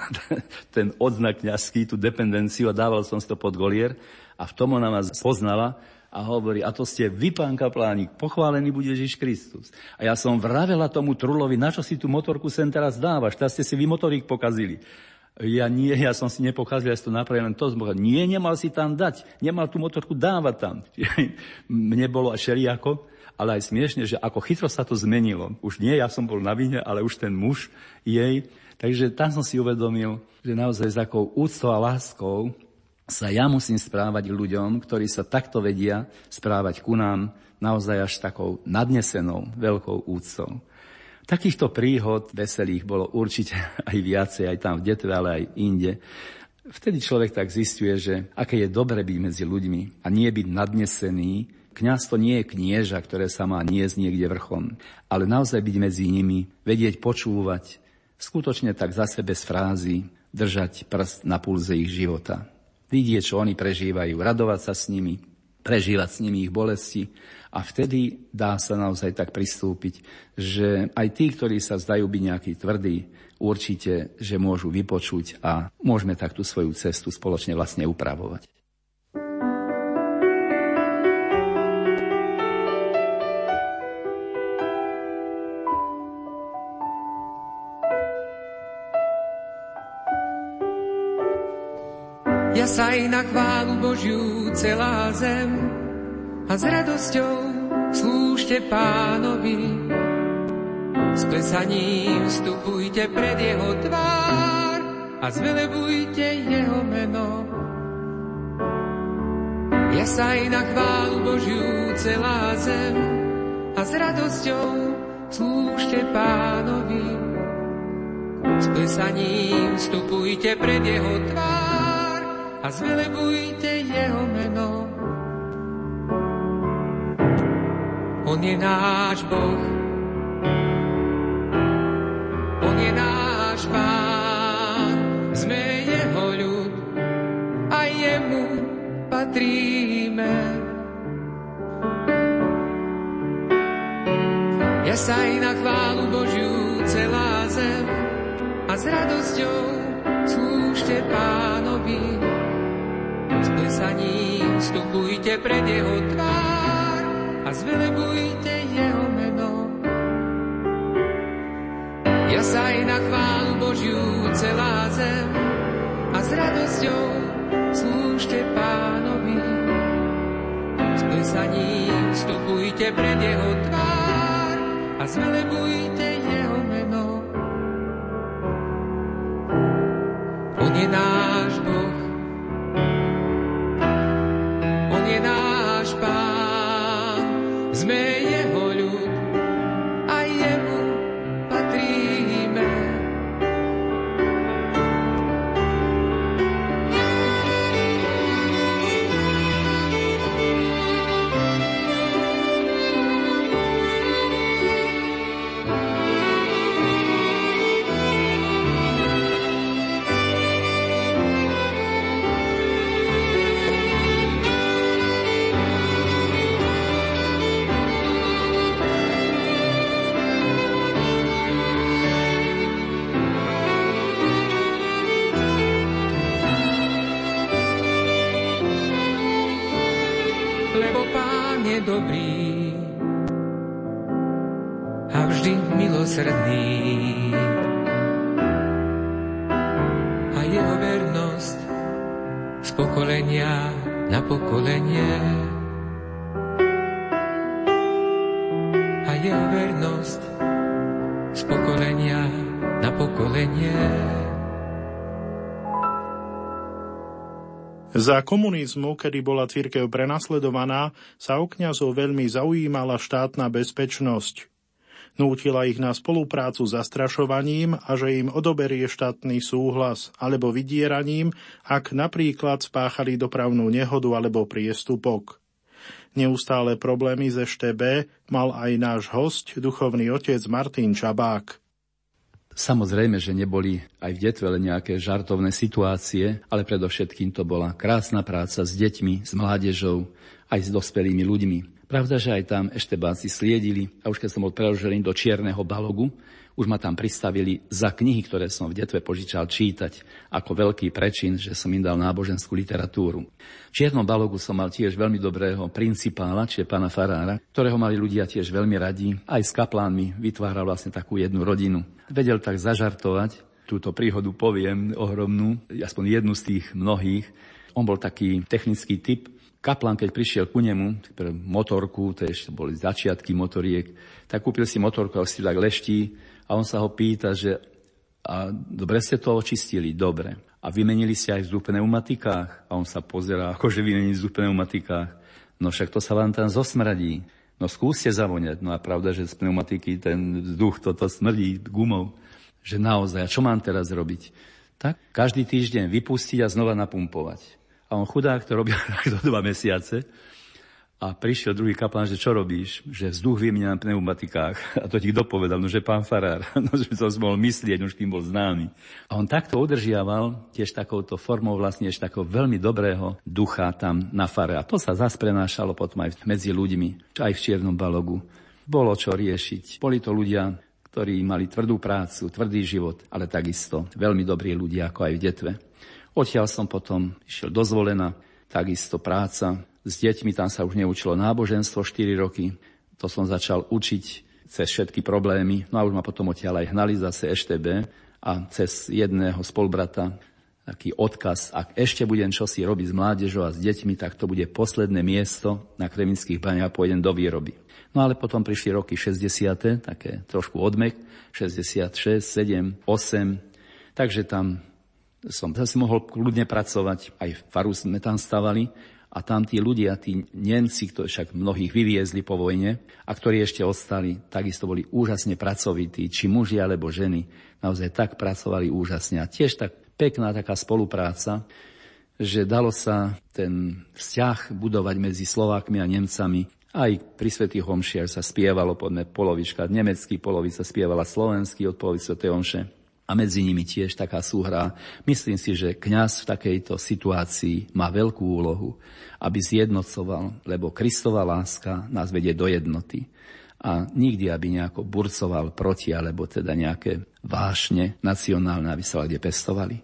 ten odznak kňazský, tú dependenciu, a dával som si to pod golier, a v tom ona ma poznala a hovorí, a to ste vy, pán kaplánik, pochválený bude Ježiš Kristus. A ja som vravela tomu trulovi, na čo si tú motorku sem teraz dávaš, teraz ste si vy motorík pokazili. Ja nie, ja som si nepokázal, ja si to napravil, len to zmohol. Nie, nemal si tam dať, nemal tú motorku dávať tam. Mne bolo až šeliako, ale aj smiešne, že ako chytro sa to zmenilo. Už nie, ja som bol na vine, ale už ten muž jej. Takže tam som si uvedomil, že naozaj s takou úctou a láskou sa ja musím správať ľuďom, ktorí sa takto vedia správať ku nám, naozaj až takou nadnesenou, veľkou úctou. Takýchto príhod veselých bolo určite aj viacej, aj tam v Detve, ale aj inde. Vtedy človek tak zistuje, že aké je dobre byť medzi ľuďmi a nie byť nadnesený. Kňaz to nie je knieža, ktoré sa má niesť niekde vrchom, ale naozaj byť medzi nimi, vedieť počúvať, skutočne tak zase bez frázy držať prst na pulze ich života. Vidieť, čo oni prežívajú, radovať sa s nimi, prežívať s nimi ich bolesti, a vtedy dá sa naozaj tak pristúpiť, že aj tí, ktorí sa zdajú byť nejakí tvrdí, určite, že môžu vypočuť a môžeme tak tú svoju cestu spoločne vlastne upravovať. Jasaj na chválu Božiu celá zem a s radosťou slúžte Pánovi. S plesaním vstupujte pred jeho tvár a zvelebujte jeho meno. Jasaj na chválu Božiu celá zem a s radosťou slúžte Pánovi. S plesaním vstupujte pred jeho tvár a zvelebujte jeho meno. On je náš Boh, on je náš Pán, sme jeho ľud a jemu patríme. Jasaj na chválu Božiu celá zem a s radosťou slúžte Pánovi. S plesaním vstupujte pred jeho tvár a zvelebujte jeho meno. Jasaj na chválu Božiu celá zem a s radosťou slúžte Pánovi. S plesaním vstupujte pred jeho tvár a zvelebujte jeho meno. On je náš Boh, náš Pán, sme jeho ľud a jemu patríme. Dobrý a vždy milosrdný a jeho vernosť z pokolenia na pokolenie a jeho vernosť z pokolenia na pokolenie. Za komunizmu, kedy bola cirkev prenasledovaná, sa o kňazov veľmi zaujímala štátna bezpečnosť. Nútila ich na spoluprácu zastrašovaním a že im odoberie štátny súhlas alebo vydieraním, ak napríklad spáchali dopravnú nehodu alebo priestupok. Neustále problémy ze ŠTB mal aj náš hosť, duchovný otec Martin Čabák. Samozrejme, že neboli aj v Detve nejaké žartovné situácie, ale predovšetkým to bola krásna práca s deťmi, s mládežou, aj s dospelými ľuďmi. Pravda, že aj tam eštebáci sliedili a už keď som bol preložený do Čierneho Balogu, už ma tam pristavili za knihy, ktoré som v Detve požičal čítať, ako veľký prečin, že som im dal náboženskú literatúru. V Čiernom Balogu som mal tiež veľmi dobrého principála, čiže pána farára, ktorého mali ľudia tiež veľmi radí, aj s kaplánmi vytváral vlastne takú jednu rodinu. Vedel tak zažartovať, túto príhodu poviem ohromnú, aspoň jednu z tých mnohých. On bol taký technický typ. Kaplan, keď prišiel ku nemu, pre motorku, to ešte boli začiatky motoriek, tak kúpil si motorku a si tak leští a on sa ho pýta, že a dobre ste to očistili, dobre. A vymenili si aj v pneumatikách a on sa pozerá, akože vymenili v pneumatikách. No však to sa vám tam zosmradí. No skúste zavoniať. No a pravda, že z pneumatiky ten vzduch toto smrdí gumou. Že naozaj, a čo mám teraz robiť? Tak každý týždeň vypustiť a znova napumpovať. A on chudák to robil takto dva mesiace. A prišiel druhý kaplán, že čo robíš? Že vzduch vymenia na pneumatikách. A to ti dopovedal, no že pán farár. No že to som mohol myslieť, už tým bol známy. A on takto udržiaval tiež takouto formou vlastne ešte takého veľmi dobrého ducha tam na fare. A to sa zase prenášalo potom aj medzi ľuďmi, aj v Čiernom Balogu. Bolo čo riešiť. Boli to ľudia, ktorí mali tvrdú prácu, tvrdý život, ale takisto veľmi dobrí ľudia, ako aj v Detve. Odtiaľ som potom išiel do Zvolena, takisto práca s deťmi, tam sa už neučilo náboženstvo štyri roky, to som začal učiť cez všetky problémy, no a už ma potom odtiaľ aj hnali zase ŠTB a cez jedného spolubrata taký odkaz, ak ešte budem čosi robiť s mládežou a s deťmi, tak to bude posledné miesto na Kremnických Baniach a pôjdem do výroby. No ale potom prišli roky šesťdesiate, také trošku odmek, šesťdesiatšesť, sedem, osem, takže tam som zase mohol kľudne pracovať, aj faru sme tam stavali a tam tí ľudia, tí Nemci, ktorí však mnohých vyviezli po vojne a ktorí ešte ostali, takisto boli úžasne pracovití, či muži alebo ženy, naozaj tak pracovali úžasne a tiež tak pekná taká spolupráca, že dalo sa ten vzťah budovať medzi Slovákmi a Nemcami. Aj pri svätých omšiach sa spievalo podne polovička nemecky, polovica spievala slovensky, od polovice tej omše. A medzi nimi tiež taká súhra. Myslím si, že kňaz v takejto situácii má veľkú úlohu, aby zjednocoval, lebo Kristova láska nás vedie do jednoty. A nikdy, aby nejako burcoval proti, alebo teda nejaké vášne nacionálne, aby sa kde pestovali.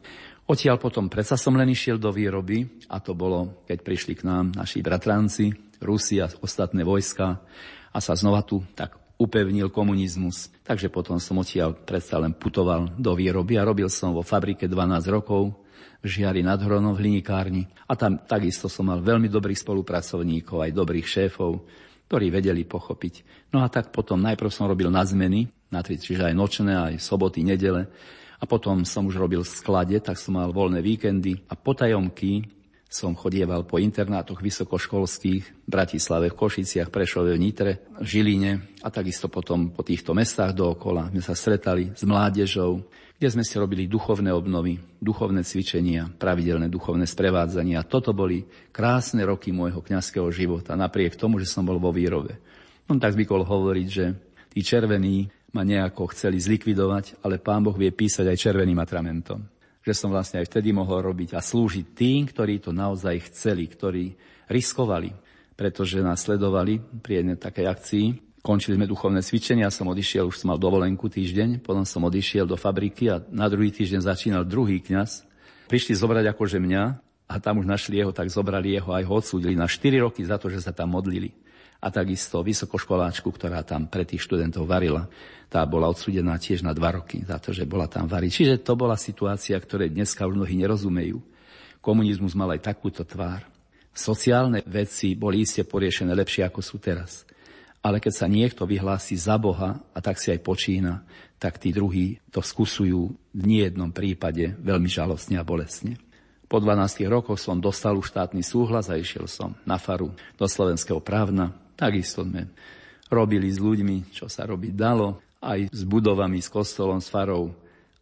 Odtiaľ potom predsa som len išiel do výroby, a to bolo, keď prišli k nám naši bratranci, Rusi a ostatné vojska, a sa znova tu tak upevnil komunizmus. Takže potom som odtiaľ predsa len putoval do výroby a robil som vo fabrike dvanásť rokov v Žiari nad Hronom v hlinikárni. A tam takisto som mal veľmi dobrých spolupracovníkov, aj dobrých šéfov, ktorí vedeli pochopiť. No a tak potom najprv som robil na zmeny, na tri, čiže aj nočné, aj soboty, nedele. A potom som už robil v sklade, tak som mal voľné víkendy. A potajomky som chodieval po internátoch vysokoškolských v Bratislave, v Košiciach, Prešove, v Nitre, v Žiline a takisto potom po týchto mestách dookola. My sa stretali s mládežou, kde sme si robili duchovné obnovy, duchovné cvičenia, pravidelné duchovné sprevádzania. Toto boli krásne roky môjho kňazského života, napriek tomu, že som bol vo výrobe. On tak zvykol hovoriť, že tí červení ma nejako chceli zlikvidovať, ale Pán Boh vie písať aj červeným atramentom. Že som vlastne aj vtedy mohol robiť a slúžiť tým, ktorí to naozaj chceli, ktorí riskovali, pretože nás sledovali pri jednej takej akcii. Končili sme duchovné cvičenia, som odišiel, už som mal dovolenku týždeň, potom som odišiel do fabriky a na druhý týždeň začínal druhý kňaz. Prišli zobrať akože mňa a tam už našli jeho, tak zobrali jeho a aj ho odsúdili na štyri roky za to, že sa tam modlili. A takisto vysokoškoláčku, ktorá tam pre tých študentov varila, tá bola odsúdená tiež na dva roky za to, že bola tam variť. Čiže to bola situácia, ktoré dneska už mnohí nerozumejú. Komunizmus mal aj takúto tvár. Sociálne veci boli iste poriešené lepšie, ako sú teraz. Ale keď sa niekto vyhlási za Boha a tak si aj počína, tak tí druhí to skúsujú v nejednom prípade veľmi žalostne a bolestne. Po dvanástich rokoch som dostal už štátny súhlas a išiel som na faru do Slovenského Pravna. Takisto sme robili s ľuďmi, čo sa robiť dalo, aj s budovami, s kostolom, s farou,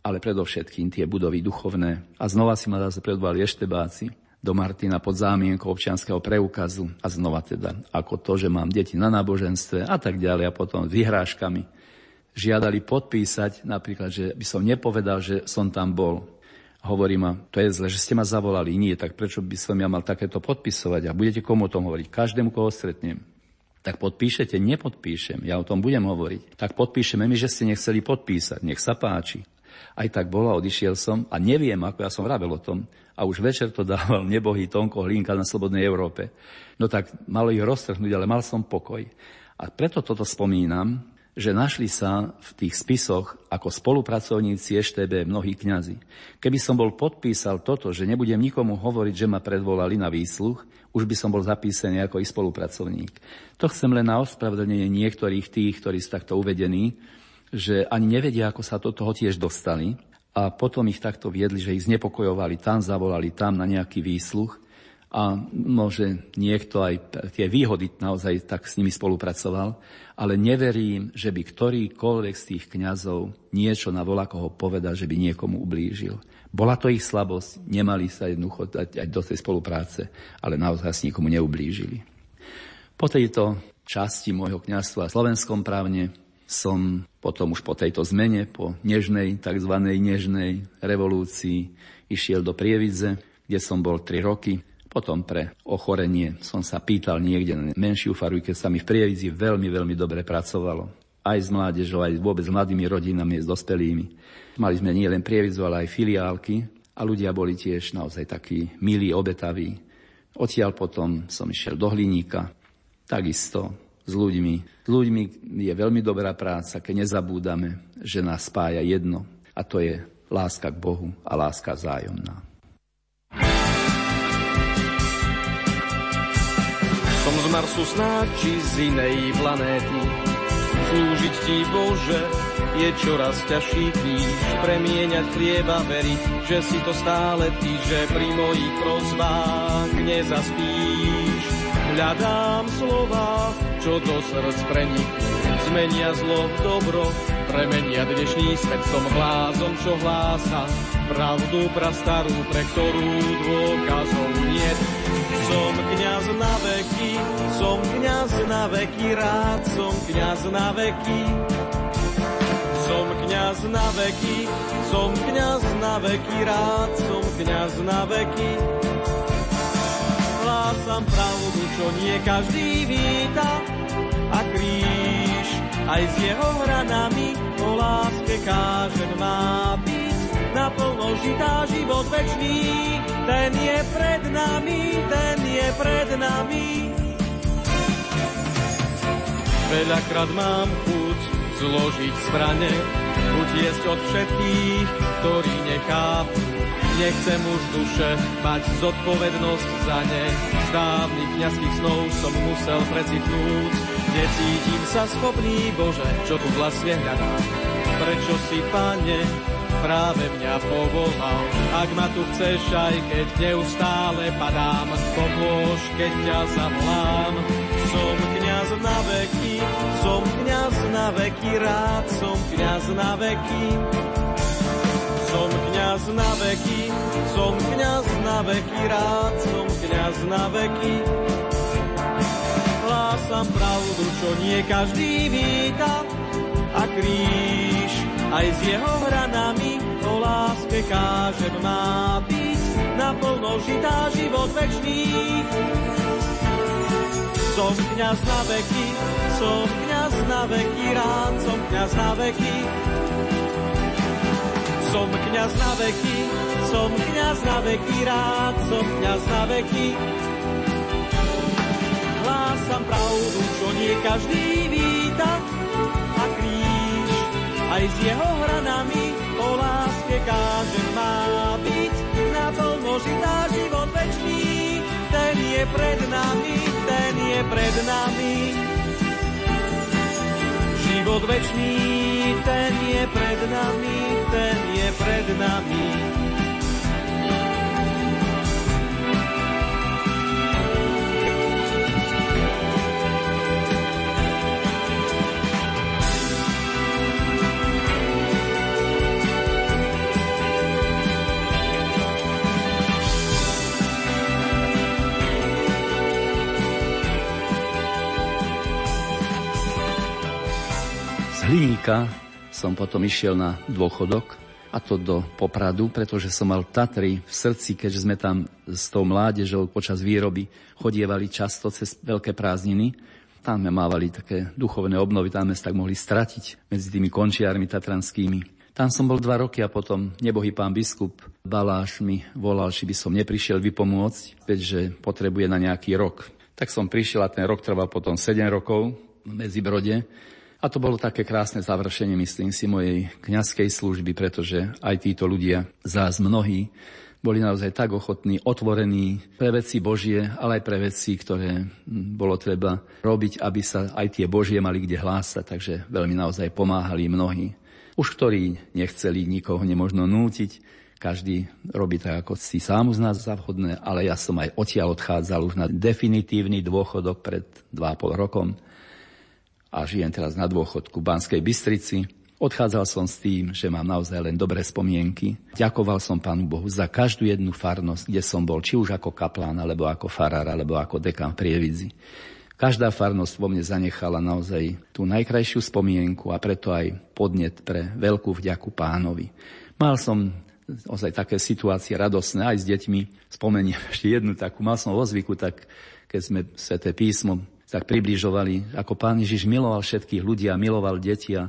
ale predovšetkým tie budovy duchovné. A znova si ma zase predvali eštebáci do Martina pod zámienkou občianskeho preukazu a znova teda ako to, že mám deti na náboženstve a tak ďalej a potom s vyhrážkami. žiadali podpísať, napríklad, že by som nepovedal, že som tam bol. Hovorím a to je zle, že ste ma zavolali. Nie, tak prečo by som ja mal takéto podpisovať? A budete komu o tom hovoriť? Každému, koho stretnem. Tak podpíšete, nepodpíšem, ja o tom budem hovoriť. Tak podpíšeme mi, že ste nechceli podpísať, nech sa páči. Aj tak bolo, odišiel som a neviem, ako ja som vravel o tom. A už večer to dával nebohý Tonko Hlinka na Slobodnej Európe. No tak malo ich roztrhnúť, ale mal som pokoj. A preto toto spomínam, že našli sa v tých spisoch ako spolupracovníci ŠTB mnohí kňazi. Keby som bol podpísal toto, že nebudem nikomu hovoriť, že ma predvolali na výsluh, už by som bol zapísaný ako i spolupracovník. To chcem len na ospravedlnenie niektorých tých, ktorí sú takto uvedení, že ani nevedia, ako sa do toho tiež dostali a potom ich takto viedli, že ich znepokojovali, tam zavolali, tam na nejaký výsluh a môže niekto aj tie výhody naozaj tak s nimi spolupracoval, ale neverím, že by ktorýkoľvek z tých kňazov niečo na voľakoho povedal, že by niekomu ublížil. Bola to ich slabosť, nemali sa jednoducho dať aj do tej spolupráce, ale naozaj s nikomu neublížili. Po tejto časti môjho kňazstva v Slovenskom Pravne som potom už po tejto zmene, po nežnej, tzv. Nežnej revolúcii išiel do Prievidze, kde som bol tri roky. Potom pre ochorenie som sa pýtal niekde na menšiu faru, keď sa mi v Prievidzi veľmi, veľmi dobre pracovalo. Aj s mládežou, aj vôbec s mladými rodinami, s dospelými. Mali sme nie len Prievidzu, ale aj filiálky a ľudia boli tiež naozaj takí milí, obetaví. Odtiaľ potom som išiel do Hliníka, takisto s ľuďmi. S ľuďmi je veľmi dobrá práca, keď nezabúdame, že nás spája jedno a to je láska k Bohu a láska vzájomná. Som z Marsu snáď, či z inej planéty. Slúžiť ti, Bože, je čoraz ťažší kríž. Premieňať chlieba, veriť, že si to stále ty, že pri mojich prosbách nezaspíš. Hľadám slova, čo do srdc preniknú. Zmenia zlo v dobro, premenia dnešný svet. Som hlásom, čo hlása pravdu prastarú, pre ktorú dôkazov niet. Som kňaz na veky, som kňaz na veky, rád som kňaz na veky. Som kňaz na veky, som kňaz na veky, rád som kňaz na veky. Hlásam pravdu, čo nie každý víta, a kríž aj s jeho hranami o láske kážen má byť. Naplno žitá život večný, ten je pred nami, ten je pred nami. Veľakrát mám chuť zložiť zbrane, chuť jesť od všetkých, ktorí nechápu. Nechcem už duše mať zodpovednosť za ne. Z dávnych kňazských snov som musel precitnúť. Necítim sa schopný, Bože, čo tu vlastne hľadám. Prečo si, Pane, práve mňa povolal? Ak ma tu chceš, aj keď neustále padám, pomôž, keď ťa zavolám. Som kňaz na veky, som kňaz na veky, rád som kňaz na veky. Som kňaz na veky, som kňaz na veky, rád som kňaz na veky. Hlásam pravdu, čo nie každý víta, a kríž aj s jeho hranami o láske kážem má byť, naplno žitá život večný. Som kňaz na veky, som kňaz na veky, rád som kňaz na veky. Som kňaz na veky, som kňaz na veky, rád som kňaz na veky. Hlásam pravdu, čo nie každý víta, a kríž aj s jeho hranami o láske kážem má byť, naplno žitá život večný. Ten je pred nami, ten je pred nami. Život večný, ten je pred nami, ten je pred nami. Hliníka som potom išiel na dôchodok, a to do Popradu, pretože som mal Tatry v srdci, keďže sme tam s tou mládežou počas výroby chodievali často cez veľké prázdniny. Tam sme mávali také duchovné obnovy, tam sme sa tak mohli stratiť medzi tými končiarmi tatranskými. Tam som bol dva roky a potom nebohý pán biskup Baláš mi volal, či by som neprišiel vypomôcť, keďže potrebuje na nejaký rok. Tak som prišiel a ten rok trval potom sedem rokov v Medzi Brode. A to bolo také krásne završenie, myslím si, mojej kňazskej služby, pretože aj títo ľudia, zás mnohí, boli naozaj tak ochotní, otvorení pre veci Božie, ale aj pre veci, ktoré bolo treba robiť, aby sa aj tie Božie mali kde hlásať. Takže veľmi naozaj pomáhali mnohí. Už ktorí nechceli, nikoho nemožno nútiť. Každý robí tak, ako si sám uzná za vhodné, ale ja som aj odtiaľ odchádzal už na definitívny dôchodok pred dva a pol rokom. A žijem teraz na dôchodku v Banskej Bystrici. Odchádzal som s tým, že mám naozaj len dobré spomienky. Ďakoval som Pánu Bohu za každú jednu farnosť, kde som bol, či už ako kaplán, alebo ako farár, alebo ako dekan v Prievidzi. Každá farnosť vo mne zanechala naozaj tú najkrajšiu spomienku a preto aj podnet pre veľkú vďaku Pánovi. Mal som naozaj také situácie radosné aj s deťmi. Spomeniem ešte jednu takú. Mal som vo zvyku, tak keď sme Sväté písmo tak približovali, ako Pán Ježiš miloval všetkých ľudí a miloval deti a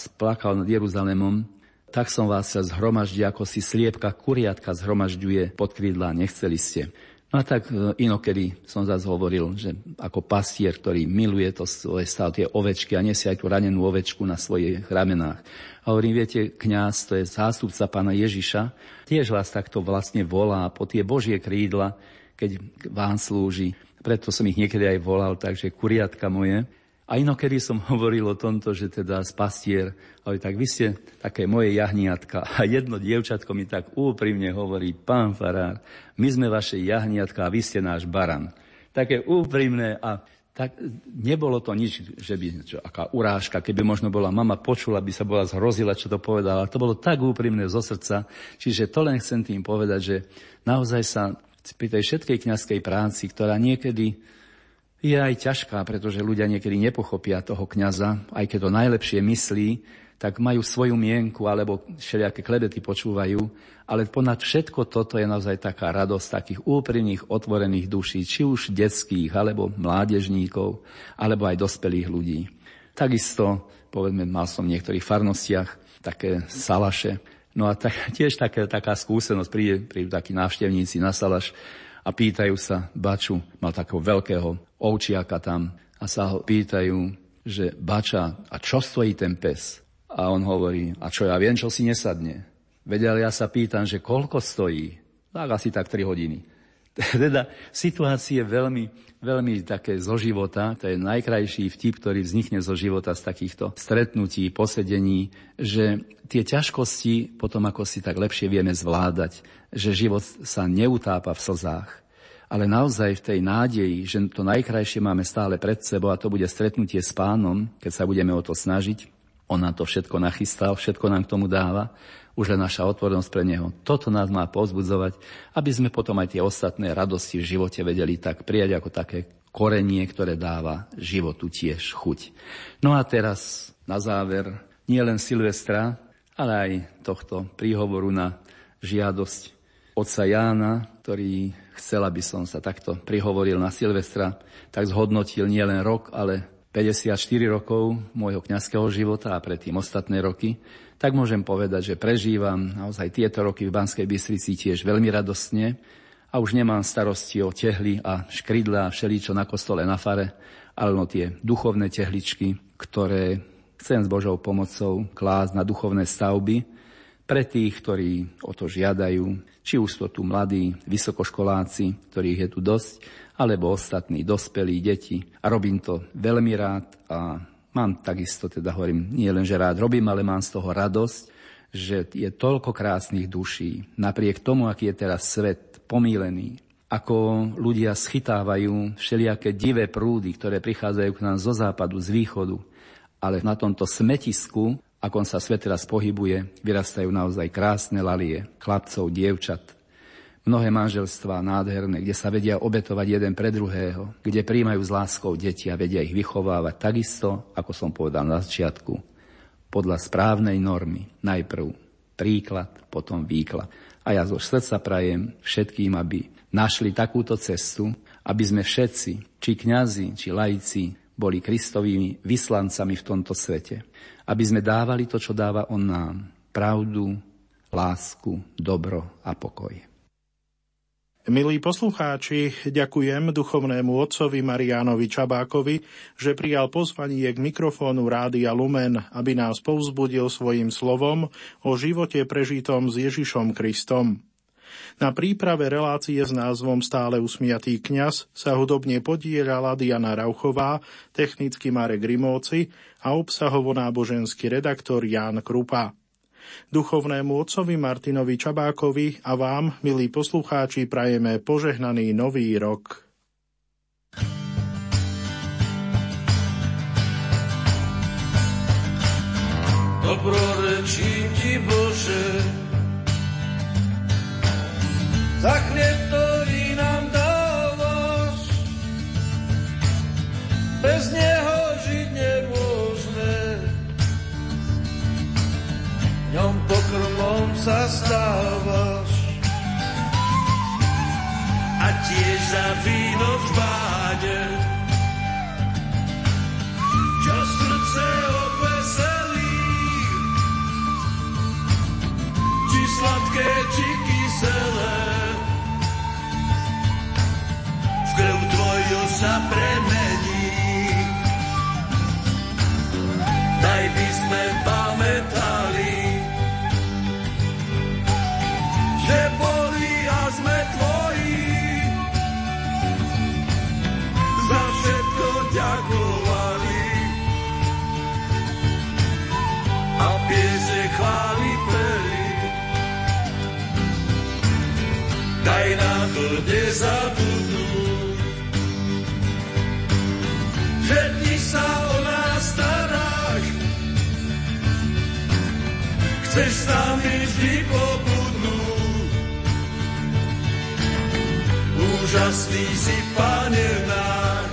splakal nad Jeruzalémom, tak som vás sa zhromaždil, ako si sliepka kuriatka zhromažďuje pod krídla, nechceli ste. No a tak inokedy som zase hovoril, že ako pastier, ktorý miluje to svoje stádo, tie ovečky a nesie aj tú ranenú ovečku na svojich ramenách. A hovorím, viete, kňaz, to je zástupca Pána Ježiša, tiež vás takto vlastne volá po tie Božie krídla, keď vám slúži. Preto som ich niekedy aj volal, takže kuriatka moje. A inokedy som hovoril o tomto, že teda spastier, ale tak vy ste také moje jahniatka. A jedno dievčatko mi tak úprimne hovorí, pán farár, my sme vaše jahniatka a vy ste náš baran. Také úprimné a tak nebolo to nič, že by čo, aká urážka, keby možno bola mama počula, by sa bola zhrozila, čo to povedala. To bolo tak úprimné zo srdca, čiže to len chcem tým povedať, že naozaj sa pri tej všetkej kňazskej práci, ktorá niekedy je aj ťažká, pretože ľudia niekedy nepochopia toho kňaza, aj keď to najlepšie myslí, tak majú svoju mienku alebo všelijaké klebety počúvajú, ale ponad všetko toto je naozaj taká radosť takých úprimných, otvorených duší, či už detských, alebo mládežníkov, alebo aj dospelých ľudí. Takisto, povedzme, mal som v niektorých farnostiach také salaše. No a tak, tiež také, taká skúsenosť, príde, prídu takí návštevníci na salaš a pýtajú sa baču, mal takého veľkého ovčiaka tam a sa ho pýtajú, že bača, a čo stojí ten pes? A on hovorí, a čo ja viem, čo si nesadne. Vedel, ja sa pýtam, že koľko stojí? Tak asi tak tri hodiny. Teda situácie veľmi, veľmi také zo života, to je najkrajší vtip, ktorý vznikne zo života z takýchto stretnutí, posedení, že tie ťažkosti potom ako si tak lepšie vieme zvládať, že život sa neutápa v slzách. Ale naozaj v tej nádeji, že to najkrajšie máme stále pred sebou a to bude stretnutie s Pánom, keď sa budeme o to snažiť. On nám to všetko nachystal, všetko nám k tomu dáva, už len naša otvorenosť pre Neho. Toto nás má povzbudzovať, aby sme potom aj tie ostatné radosti v živote vedeli tak prijať ako také korenie, ktoré dáva životu tiež chuť. No a teraz na záver nie len Silvestra, ale aj tohto príhovoru na žiadosť otca Jána, ktorý chcel, aby som sa takto prihovoril na Silvestra, tak zhodnotil nielen rok, ale päťdesiatštyri rokov môjho kňazského života a predtým ostatné roky, tak môžem povedať, že prežívam naozaj tieto roky v Banskej Bystrici tiež veľmi radostne a už nemám starosti o tehly a škrydla a všeličo na kostole, na fare, ale no tie duchovné tehličky, ktoré chcem s Božou pomocou klásť na duchovné stavby pre tých, ktorí o to žiadajú, či už sú tu mladí vysokoškoláci, ktorých je tu dosť, alebo ostatní, dospelí, deti. A robím to veľmi rád a mám takisto, teda hovorím, nie len, že rád robím, ale mám z toho radosť, že je toľko krásnych duší. Napriek tomu, aký je teraz svet pomílený, ako ľudia schytávajú všelijaké divé prúdy, ktoré prichádzajú k nám zo západu, z východu, ale na tomto smetisku, akom sa svet teraz pohybuje, vyrastajú naozaj krásne lalie, chlapcov, dievčat, mnohé manželstvá nádherné, kde sa vedia obetovať jeden pre druhého, kde príjmajú s láskou deti a vedia ich vychovávať takisto, ako som povedal na začiatku, podľa správnej normy. Najprv príklad, potom výklad. A ja zo srdca prajem všetkým, aby našli takúto cestu, aby sme všetci, či kňazi, či laici, boli Kristovými vyslancami v tomto svete. Aby sme dávali to, čo dáva on nám. Pravdu, lásku, dobro a pokoj. Milí poslucháči, ďakujem duchovnému otcovi Mariánovi Čabákovi, že prijal pozvanie k mikrofónu Rádia Lumen, aby nás povzbudil svojím slovom o živote prežitom s Ježišom Kristom. Na príprave relácie s názvom Stále usmiatý kňaz sa hudobne podieľala Diana Rauchová, technicky Marek Rimóci a obsahovo náboženský redaktor Ján Krupa. Duchovnému otcovi Martinovi Čabákovi a vám, milí poslucháči, prajeme požehnaný nový rok. Dobrorečím ti, Bože, za chlieb, ktorý nám dávaš, bez neho žiť nemôžeme. Ňom pokrmom sa stávaš a tiež za víno v báde, čo srdce obveselí, či sladké, či kyselé, v krv tvoju sa premení. Daj by sme pamätali, že boli a sme tvoji, za všetko ďakovali a piese chváli peli. Daj nám to nezabudnúť, že ty sa o nás staráš, chceš s nami vždy pobudnúť. Úžasný si, Pane náš.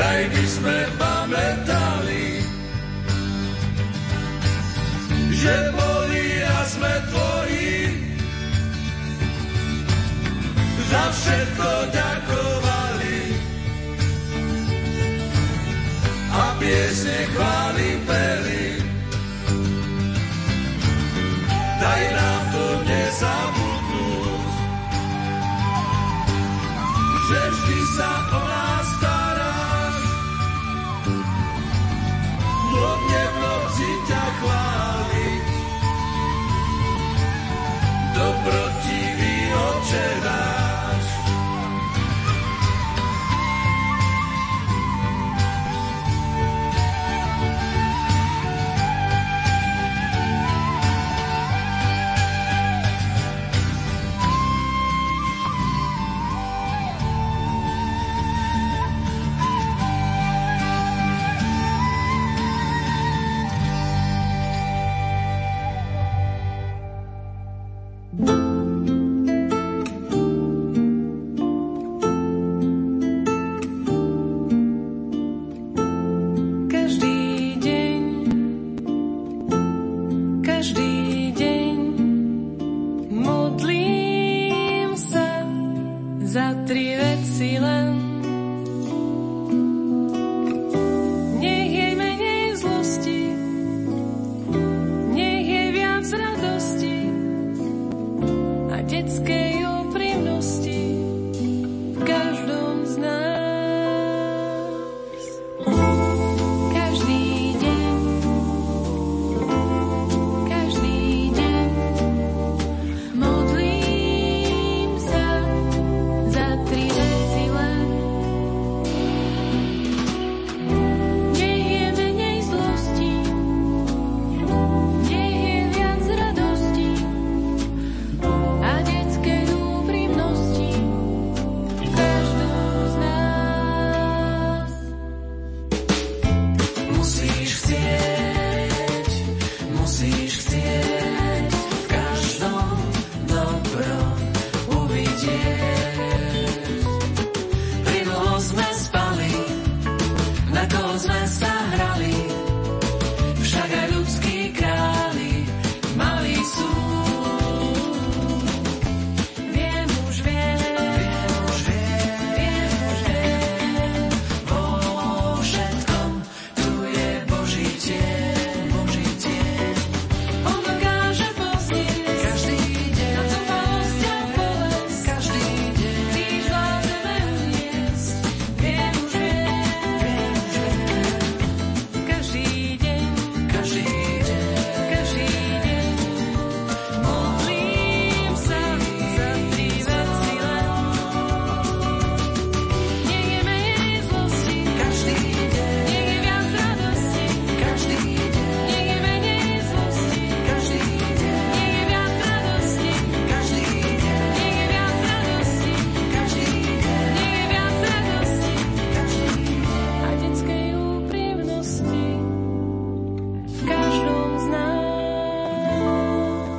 Daj by sme pamätali, že boli a sme tvoji, za všetko ďakovali a piesne chváli peli. Daj nám to nezabudnúť, že vždy sa o nás staráš, mluvne v noci ťa chváli. Dobrotivý Otče náš. Za tri veci len